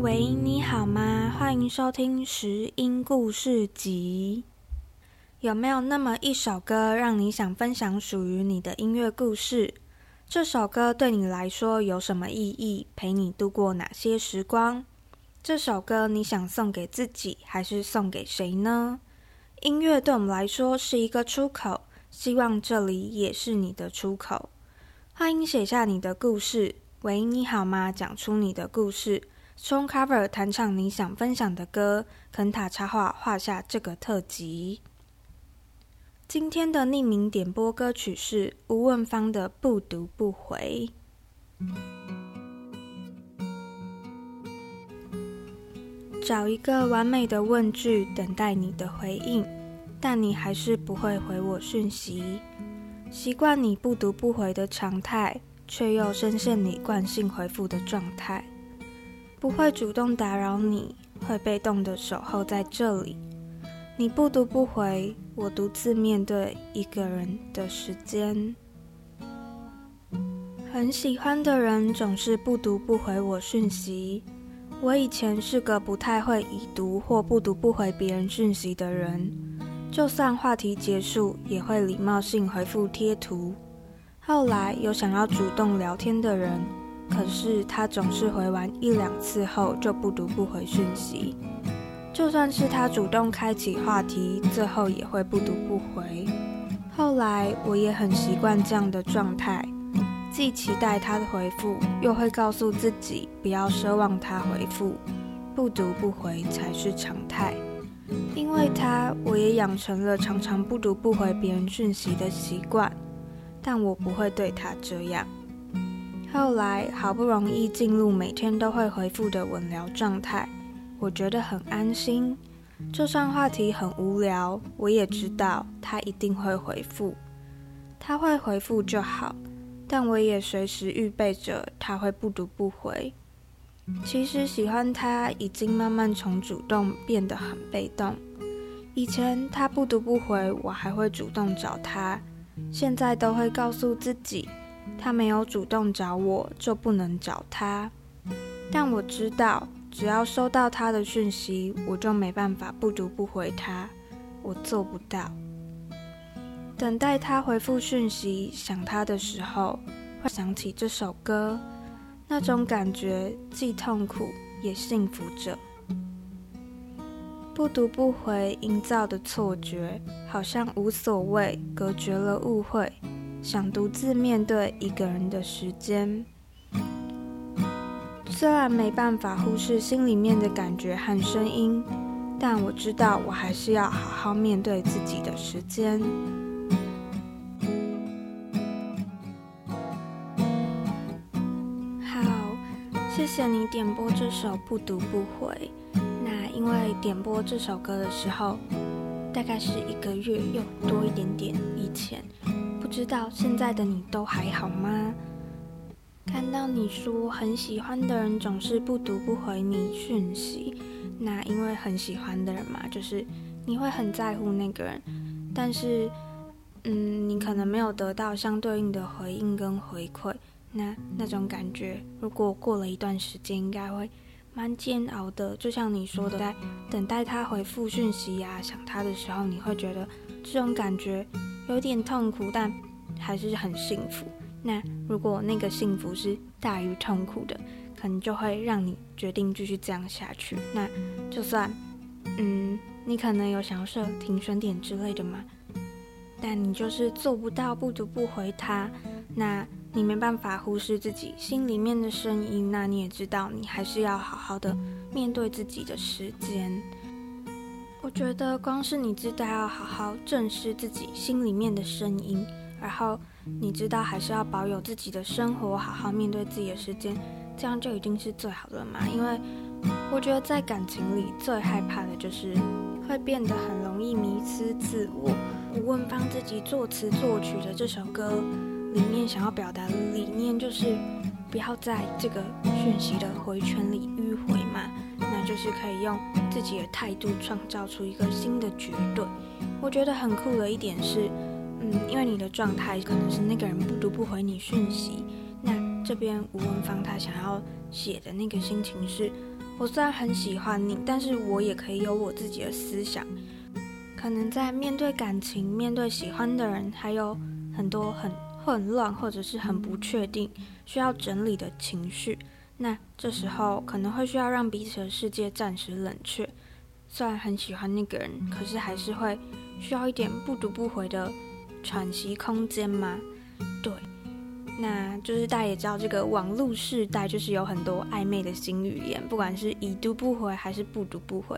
喂，你好吗？欢迎收听拾音故事集。有没有那么一首歌让你想分享属于你的音乐故事？这首歌对你来说有什么意义？陪你度过哪些时光？这首歌你想送给自己，还是送给谁呢？音乐对我们来说是一个出口，希望这里也是你的出口。欢迎写下你的故事，喂，你好吗？讲出你的故事。Song Cover 弹唱你想分享的歌，肯塔插画画下这个特辑。今天的匿名点播歌曲是吴汶芳的《不读不回》。找一个完美的问句等待你的回应，但你还是不会回我讯息。习惯你不读不回的常态，却又深陷你惯性回复的状态。不会主动打扰你，会被动的守候在这里。你不读不回，我独自面对一个人的时间。很喜欢的人总是不读不回我讯息。我以前是个不太会已读或不读不回别人讯息的人，就算话题结束，也会礼貌性回复贴图。后来有想要主动聊天的人，可是他总是回完一两次后就不读不回讯息。就算是他主动开启话题，最后也会不读不回。后来我也很习惯这样的状态。既期待他的回复，又会告诉自己不要奢望他回复，不读不回才是常态。因为他，我也养成了常常不读不回别人讯息的习惯，但我不会对他这样。后来好不容易进入每天都会回复的稳聊状态，我觉得很安心。就算话题很无聊，我也知道他一定会回复，他会回复就好。但我也随时预备着他会不读不回。其实喜欢他已经慢慢从主动变得很被动。以前他不读不回，我还会主动找他。现在都会告诉自己，他没有主动找我，就不能找他。但我知道，只要收到他的讯息，我就没办法不读不回他。我做不到。等待他回复讯息，想他的时候，会想起这首歌，那种感觉既痛苦也幸福着。不读不回营造的错觉，好像无所谓，隔绝了误会，想独自面对一个人的时间。虽然没办法忽视心里面的感觉和声音，但我知道我还是要好好面对自己的时间。谢谢你点播这首《不读不回》。那因为点播这首歌的时候，大概是1个月又多一点点以前，不知道现在的你都还好吗？看到你说很喜欢的人总是不读不回你讯息，那因为很喜欢的人嘛，就是你会很在乎那个人，但是你可能没有得到相对应的回应跟回馈。那种感觉，如果过了一段时间，应该会蛮煎熬的。就像你说的，在等待他回复讯息啊，想他的时候，你会觉得这种感觉有点痛苦，但还是很幸福。那如果那个幸福是大于痛苦的，可能就会让你决定继续这样下去。那就算你可能有想要设停损点之类的嘛，但你就是做不到不读不回他。那你没办法忽视自己心里面的声音，那你也知道你还是要好好的面对自己的时间。我觉得光是你知道要好好正视自己心里面的声音，然后你知道还是要保有自己的生活，好好面对自己的时间，这样就已经是最好的嘛。因为我觉得在感情里最害怕的就是会变得很容易迷失自我。吴汶芳自己作词作曲的这首歌里面想要表达的理念就是不要在这个讯息的回圈里迂回嘛，那就是可以用自己的态度创造出一个新的绝对。我觉得很酷的一点是，因为你的状态可能是那个人不读不回你讯息，那这边吴文芳他想要写的那个心情是，我虽然很喜欢你，但是我也可以有我自己的思想。可能在面对感情、面对喜欢的人，还有很多很混乱或者是很不确定需要整理的情绪，那这时候可能会需要让彼此的世界暂时冷却。虽然很喜欢那个人，可是还是会需要一点不读不回的喘息空间嘛。对，那就是大家也知道，这个网络世代就是有很多暧昧的新语言，不管是已读不回还是不读不回。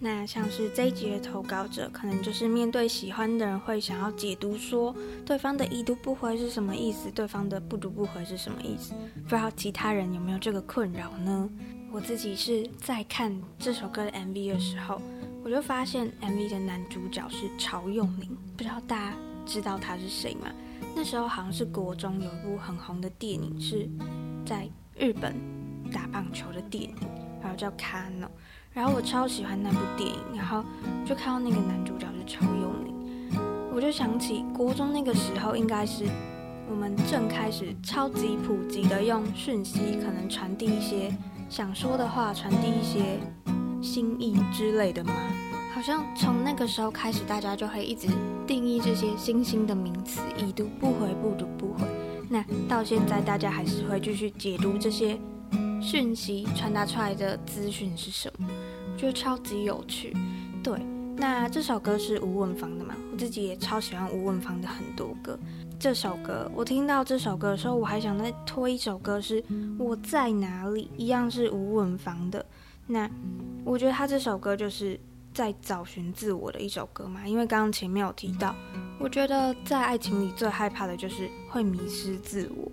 那像是这一集的投稿者，可能就是面对喜欢的人会想要解读说对方的已读不回是什么意思，对方的不读不回是什么意思。不知道其他人有没有这个困扰呢？我自己是在看这首歌的 MV 的时候，我就发现 MV 的男主角是曹佑宁，不知道大家知道他是谁吗？那时候好像是国中有一部很红的电影，是在日本打棒球的电影，然后叫 Kano，然后我超喜欢那部电影，然后就看到那个男主角是曹佑宁，我就想起国中那个时候，应该是我们正开始超级普及的用讯息，可能传递一些想说的话，传递一些心意之类的嘛。好像从那个时候开始，大家就会一直定义这些新兴的名词，已读不回，不读不回。那到现在，大家还是会继续解读这些讯息传达出来的资讯是什么，就超级有趣。对，那这首歌是吴文芳的嘛，我自己也超喜欢吴文芳的很多歌。这首歌我听到这首歌的时候，我还想再推一首歌，是我在哪里，一样是吴文芳的。那我觉得他这首歌就是在找寻自我的一首歌嘛，因为刚刚前面有提到，我觉得在爱情里最害怕的就是会迷失自我。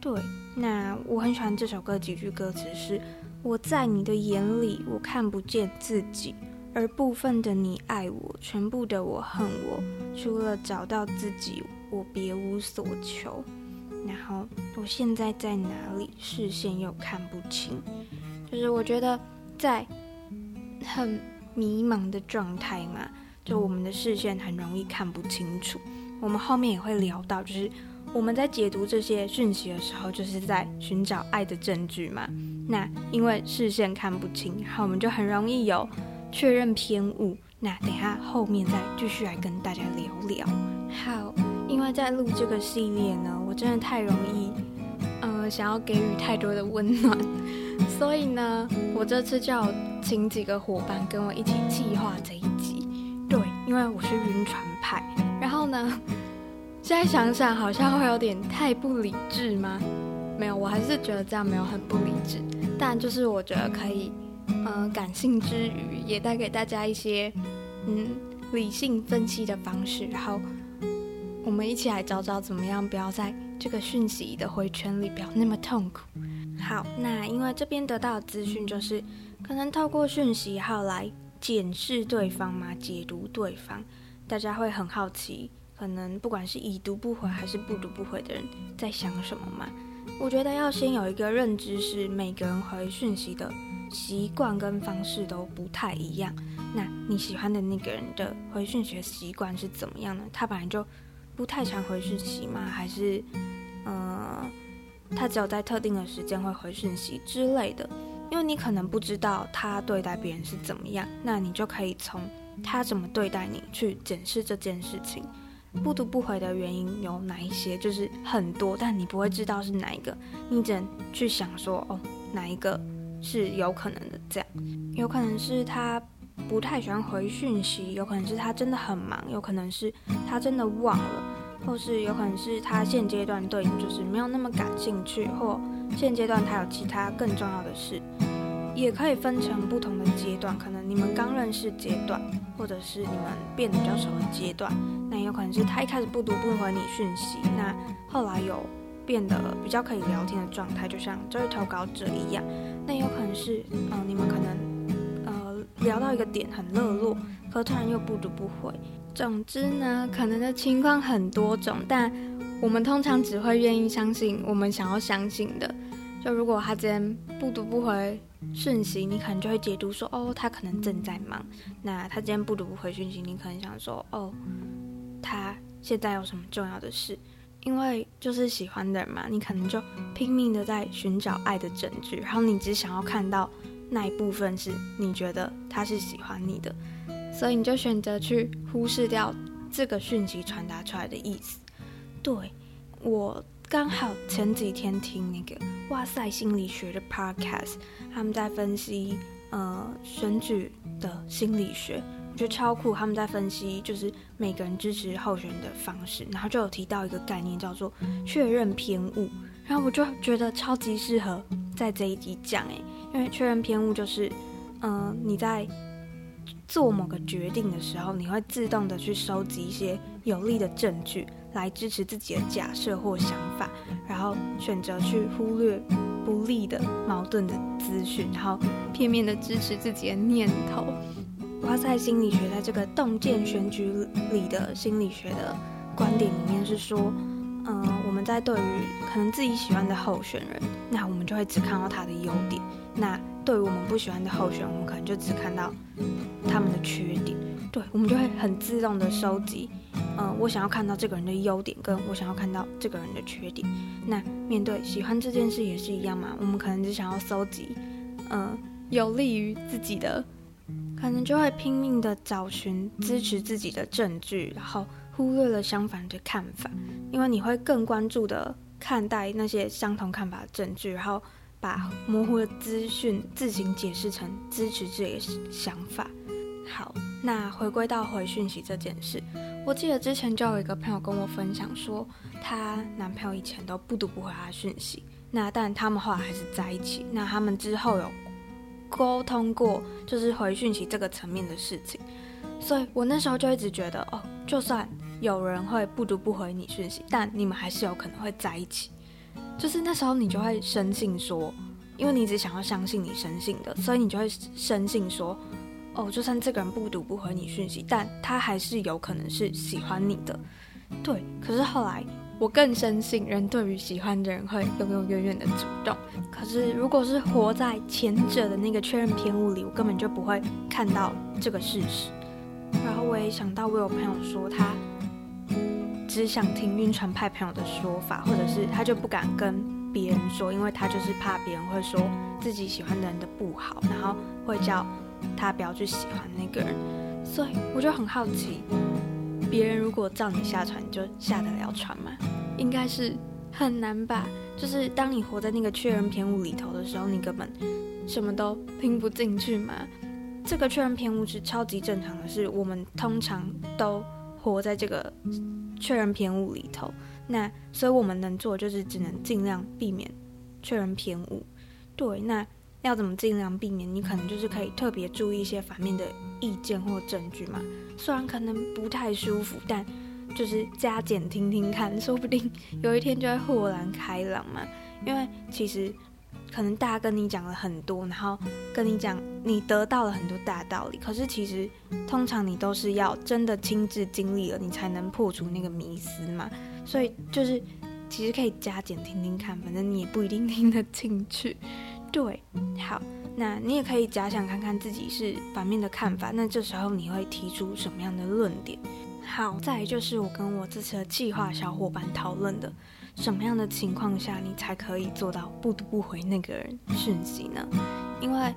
对，那我很喜欢这首歌几句歌词是，我在你的眼里我看不见自己，而部分的你爱我，全部的我恨我，除了找到自己我别无所求，然后我现在在哪里，视线又看不清。就是我觉得在很迷茫的状态嘛，就我们的视线很容易看不清楚。我们后面也会聊到，就是我们在解读这些讯息的时候，就是在寻找爱的证据嘛。那因为视线看不清，然后我们就很容易有确认偏误。那等一下后面再继续来跟大家聊聊。好，因为在录这个系列呢，我真的太容易想要给予太多的温暖，所以呢，我这次就要请几个伙伴跟我一起计划这一集。对，因为我是晕船派，然后呢，现在想想好像会有点太不理智吗？没有，我还是觉得这样没有很不理智，但就是我觉得可以感性之余也带给大家一些理性分析的方式，然后我们一起来找找怎么样不要在这个讯息的回圈里不要那么痛苦。好，那因为这边得到的资讯就是可能透过讯息号来检视对方嘛，解读对方，大家会很好奇，可能不管是已读不回还是不读不回的人在想什么嘛。我觉得要先有一个认知是，每个人回讯息的习惯跟方式都不太一样。那你喜欢的那个人的回讯息的习惯是怎么样呢？他本来就不太常回讯息吗？还是他只有在特定的时间会回讯息之类的？因为你可能不知道他对待别人是怎么样，那你就可以从他怎么对待你去检视这件事情。不读不回的原因有哪一些？就是很多，但你不会知道是哪一个，你只能去想说，哦，哪一个是有可能的这样。有可能是他不太喜欢回讯息，有可能是他真的很忙，有可能是他真的忘了，或是有可能是他现阶段对你就是没有那么感兴趣，或现阶段他有其他更重要的事。也可以分成不同的阶段，可能你们刚认识阶段，或者是你们变得比较熟的阶段。那也有可能是他一开始不读不回你讯息，那后来有变得比较可以聊天的状态，就像这位投稿者一样。那也有可能是你们可能聊到一个点很热络，可突然又不读不回。总之呢，可能的情况很多种，但我们通常只会愿意相信我们想要相信的。就如果他之前不读不回讯息，你可能就会解读说，哦，他可能正在忙。那他今天不得不回讯息，你可能想说，哦，他现在有什么重要的事？因为就是喜欢的人嘛，你可能就拼命的在寻找爱的证据，然后你只想要看到那一部分是你觉得他是喜欢你的，所以你就选择去忽视掉这个讯息传达出来的意思。对，我刚好前几天听那个哇塞心理学的 podcast， 他们在分析选举的心理学，我觉得超酷。他们在分析就是每个人支持候选人的方式，然后就有提到一个概念叫做确认偏误，然后我就觉得超级适合在这一集讲欸，因为确认偏误就是你在做某个决定的时候，你会自动的去收集一些有力的证据来支持自己的假设或想法，然后选择去忽略不利的矛盾的资讯，然后片面的支持自己的念头。哇塞心理学在这个洞见选举里的心理学的观点里面是说，我们在对于可能自己喜欢的候选人，那我们就会只看到他的优点，那对于我们不喜欢的候选人，我们可能就只看到他们的缺点。对，我们就会很自动的收集我想要看到这个人的优点，跟我想要看到这个人的缺点。那面对喜欢这件事也是一样嘛，我们可能只想要收集有利于自己的，可能就会拼命的找寻支持自己的证据，然后忽略了相反的看法，因为你会更关注的看待那些相同看法的证据，然后把模糊的资讯自行解释成支持自己的想法。好，那回归到回讯息这件事，我记得之前就有一个朋友跟我分享说，她男朋友以前都不读不回她讯息，那但他们后来还是在一起，那他们之后有沟通过就是回讯息这个层面的事情。所以我那时候就一直觉得，哦，就算有人会不读不回你讯息，但你们还是有可能会在一起。就是那时候你就会深信说，因为你只想要相信你深信的，所以你就会深信说，哦，就算这个人不读不回你讯息，但他还是有可能是喜欢你的。对，可是后来我更深信人对于喜欢的人会永永远远的主动，可是如果是活在前者的那个确认偏误里，我根本就不会看到这个事实。然后我也想到我有朋友说，他只想听晕船派朋友的说法，或者是他就不敢跟别人说，因为他就是怕别人会说自己喜欢的人的不好，然后会叫他不要去喜欢那个人。所以我就很好奇，别人如果叫你下船，你就下得了船吗？应该是很难吧。就是当你活在那个确认偏误里头的时候，你根本什么都拼不进去嘛。这个确认偏误是超级正常的事，我们通常都活在这个确认偏误里头，那所以我们能做就是只能尽量避免确认偏误。对，那要怎么尽量避免？你可能就是可以特别注意一些反面的意见或证据嘛，虽然可能不太舒服，但就是加减听听看，说不定有一天就会豁然开朗嘛。因为其实可能大家跟你讲了很多，然后跟你讲你得到了很多大道理，可是其实通常你都是要真的亲自经历了，你才能破除那个迷思嘛。所以就是其实可以加减听听看，反正你也不一定听得进去。对，好，那你也可以假想看看自己是反面的看法，那这时候你会提出什么样的论点。好，再来就是我跟我这次的计划小伙伴讨论的，什么样的情况下你才可以做到不读不回那个人讯息呢？因为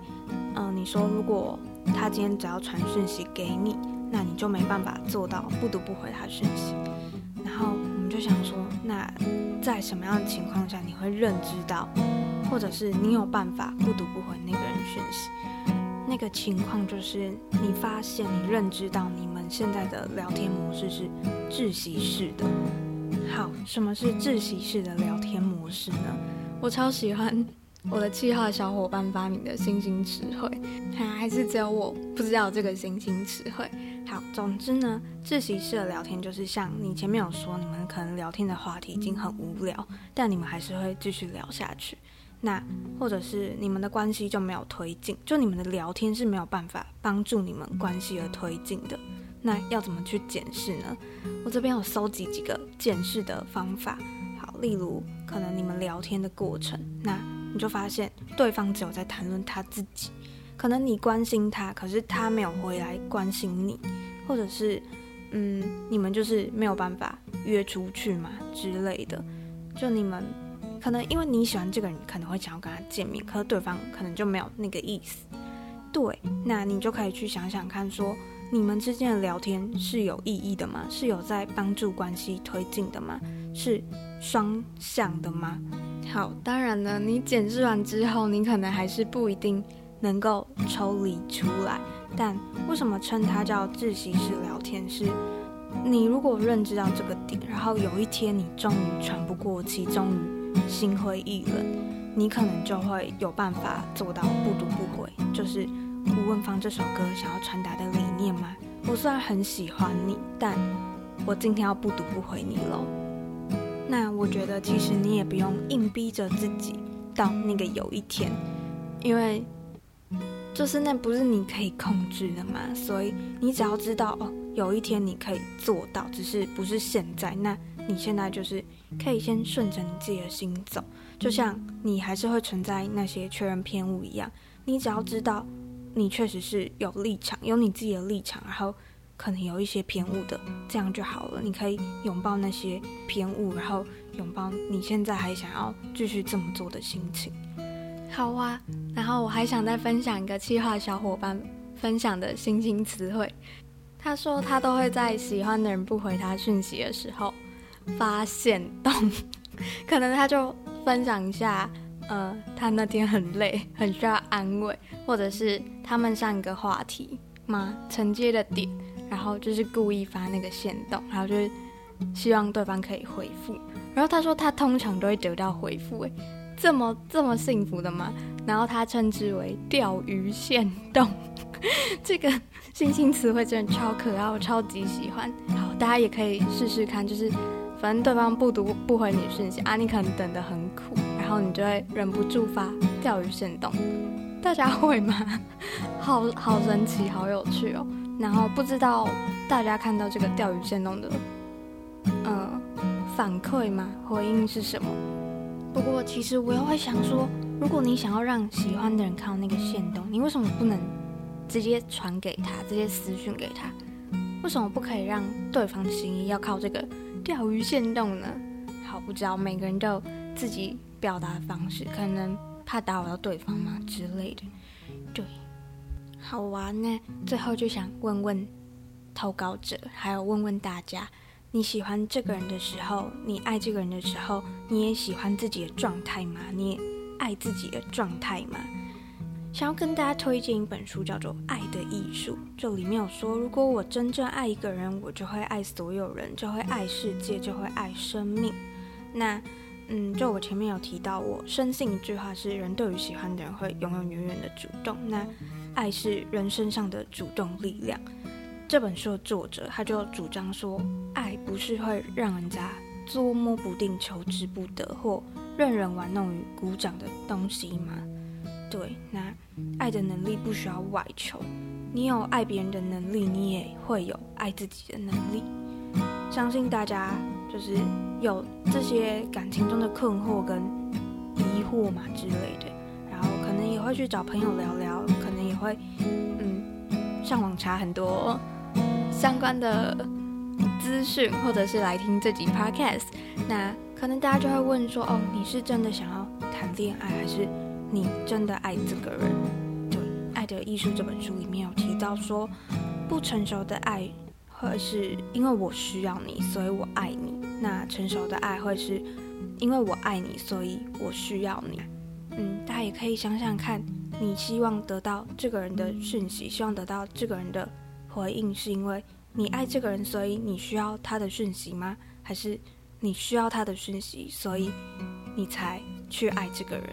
你说如果他今天只要传讯息给你，那你就没办法做到不读不回他讯息。然后我们就想说，那在什么样的情况下你会认知到，或者是你有办法不读不回那个人讯息？那个情况就是你发现你认知到你们现在的聊天模式是窒息式的。好，什么是窒息式的聊天模式呢？我超喜欢我的企划小伙伴发明的新兴词汇，还是只有我不知道这个新兴词汇。好，总之呢，窒息式的聊天就是像你前面有说，你们可能聊天的话题已经很无聊，但你们还是会继续聊下去，那或者是你们的关系就没有推进，就你们的聊天是没有办法帮助你们关系而推进的。那要怎么去检视呢？我这边有搜集几个检视的方法。好，例如可能你们聊天的过程，那你就发现对方只有在谈论他自己，可能你关心他，可是他没有回来关心你，或者是你们就是没有办法约出去嘛之类的，就你们可能因为你喜欢这个人，可能会想要跟他见面，可是对方可能就没有那个意思。对，那你就可以去想想看说你们之间的聊天是有意义的吗？是有在帮助关系推进的吗？是双向的吗？好，当然呢，你检视完之后，你可能还是不一定能够抽离出来，但为什么称它叫窒息式聊天？是你如果认知到这个点，然后有一天你终于喘不过气，终于心灰意冷，你可能就会有办法做到不读不回，就是胡文芳这首歌想要传达的理念吗？我虽然很喜欢你，但我今天要不读不回你咯。那我觉得其实你也不用硬逼着自己到那个有一天，因为就是那不是你可以控制的嘛，所以你只要知道哦，有一天你可以做到，只是不是现在。那你现在就是可以先顺着你自己的心走，就像你还是会存在那些确认偏误一样，你只要知道你确实是有立场，有你自己的立场，然后可能有一些偏误的，这样就好了。你可以拥抱那些偏误，然后拥抱你现在还想要继续这么做的心情。好啊，然后我还想再分享一个企划小伙伴分享的新兴词汇。他说他都会在喜欢的人不回他讯息的时候发现动，可能他就分享一下他那天很累，很需要安慰，或者是他们上一个话题嘛承接的点，然后就是故意发那个限动，然后就是希望对方可以回复。然后他说他通常都会得到回复，这么幸福的吗？然后他称之为钓鱼限动。这个新兴词汇真的超可爱，我超级喜欢。好，大家也可以试试看，就是反正对方不读不回你讯息啊，你可能等得很苦，然后你就会忍不住发钓鱼限动，大家会吗？好神奇，好有趣哦。然后不知道大家看到这个钓鱼限动的反馈吗？回应是什么？不过其实我又会想说，如果你想要让喜欢的人看到那个限动，你为什么不能直接传给他，直接私讯给他？为什么不可以让对方的心意要靠这个钓鱼限动呢？好，不知道每个人都有自己表达方式，可能怕打扰到对方嘛之类的。对，好啊，那最后就想问问投稿者，还有问问大家，你喜欢这个人的时候，你爱这个人的时候，你也喜欢自己的状态吗？你也爱自己的状态吗？想要跟大家推荐一本书，叫做《爱的艺术》，这里面有说，如果我真正爱一个人，我就会爱所有人，就会爱世界，就会爱生命。那就我前面有提到，我深信一句话是，人对于喜欢的人会永永远远的主动，那爱是人身上的主动力量。这本书的作者他就主张说，爱不是会让人家捉摸不定、求之不得或任人玩弄于鼓掌的东西吗？对，那爱的能力不需要外求，你有爱别人的能力，你也会有爱自己的能力。相信大家就是有这些感情中的困惑跟疑惑嘛之类的，然后可能也会去找朋友聊聊，可能也会上网查很多相关的资讯，或者是来听这集 podcast。 那可能大家就会问说，哦，你是真的想要谈恋爱，还是你真的爱这个人？对，《爱的艺术》这本书里面有提到说，不成熟的爱会是因为我需要你，所以我爱你；那成熟的爱会是因为我爱你，所以我需要你。大家也可以想想看，你希望得到这个人的讯息，希望得到这个人的回应，是因为你爱这个人，所以你需要他的讯息吗？还是你需要他的讯息，所以你才去爱这个人？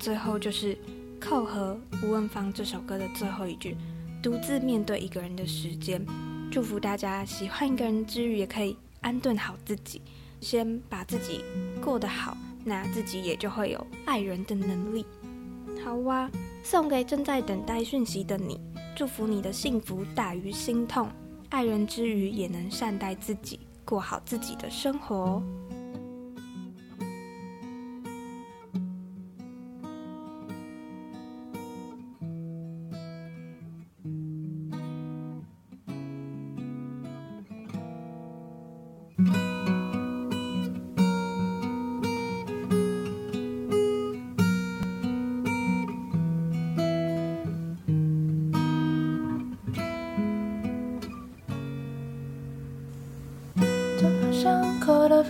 最后就是扣合吴文芳这首歌的最后一句，独自面对一个人的时间。祝福大家喜欢一个人之余，也可以安顿好自己，先把自己过得好，那自己也就会有爱人的能力。好啊，送给正在等待讯息的你，祝福你的幸福大于心痛，爱人之余也能善待自己，过好自己的生活。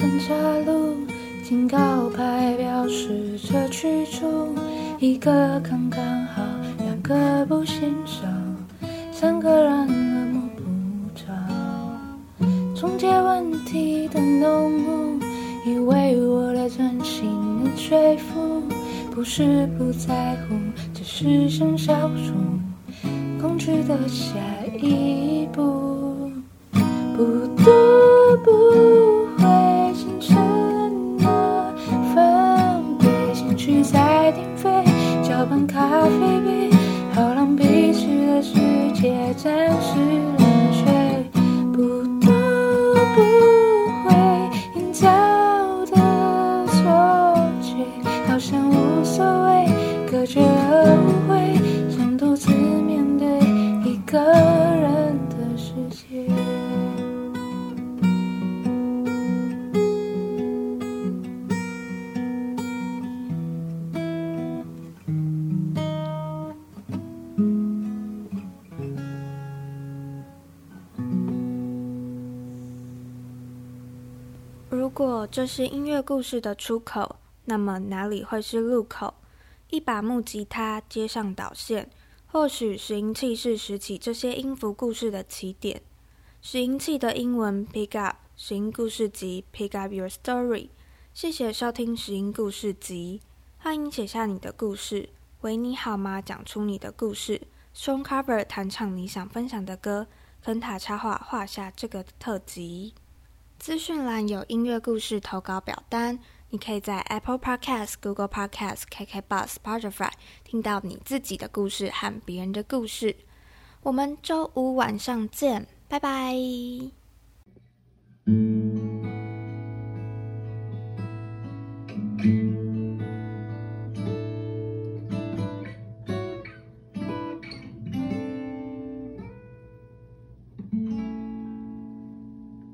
横岔路，经告牌标示着去处，一个刚刚好，两个不嫌少，三个人了摸不着，总结问题的浓雾，以为我来专心的追逐，不是不在乎，只是想消除恐惧的下一步，不得不会形成的分别，先去再点飞，交换咖啡杯，好让彼此的世界暂时冷却，不得不会营造的错觉，好像无所谓，隔绝而无悔，想独自面对一个人的世界。如果这是音乐故事的出口，那么哪里会是入口？一把木吉他接上导线，或许拾音器是拾起这些音符故事的起点。拾音器的英文 Pick up， 拾音故事集 Pick up your story。 谢谢收听拾音故事集，欢迎写下你的故事，为你好吗讲出你的故事， Stone Cover 弹唱你想分享的歌，肯塔插画画下这个特辑。资讯栏有音乐故事投稿表单，你可以在 Apple Podcast、Google Podcast、KKBox、Spotify 听到你自己的故事和别人的故事。我们周五晚上见，拜拜。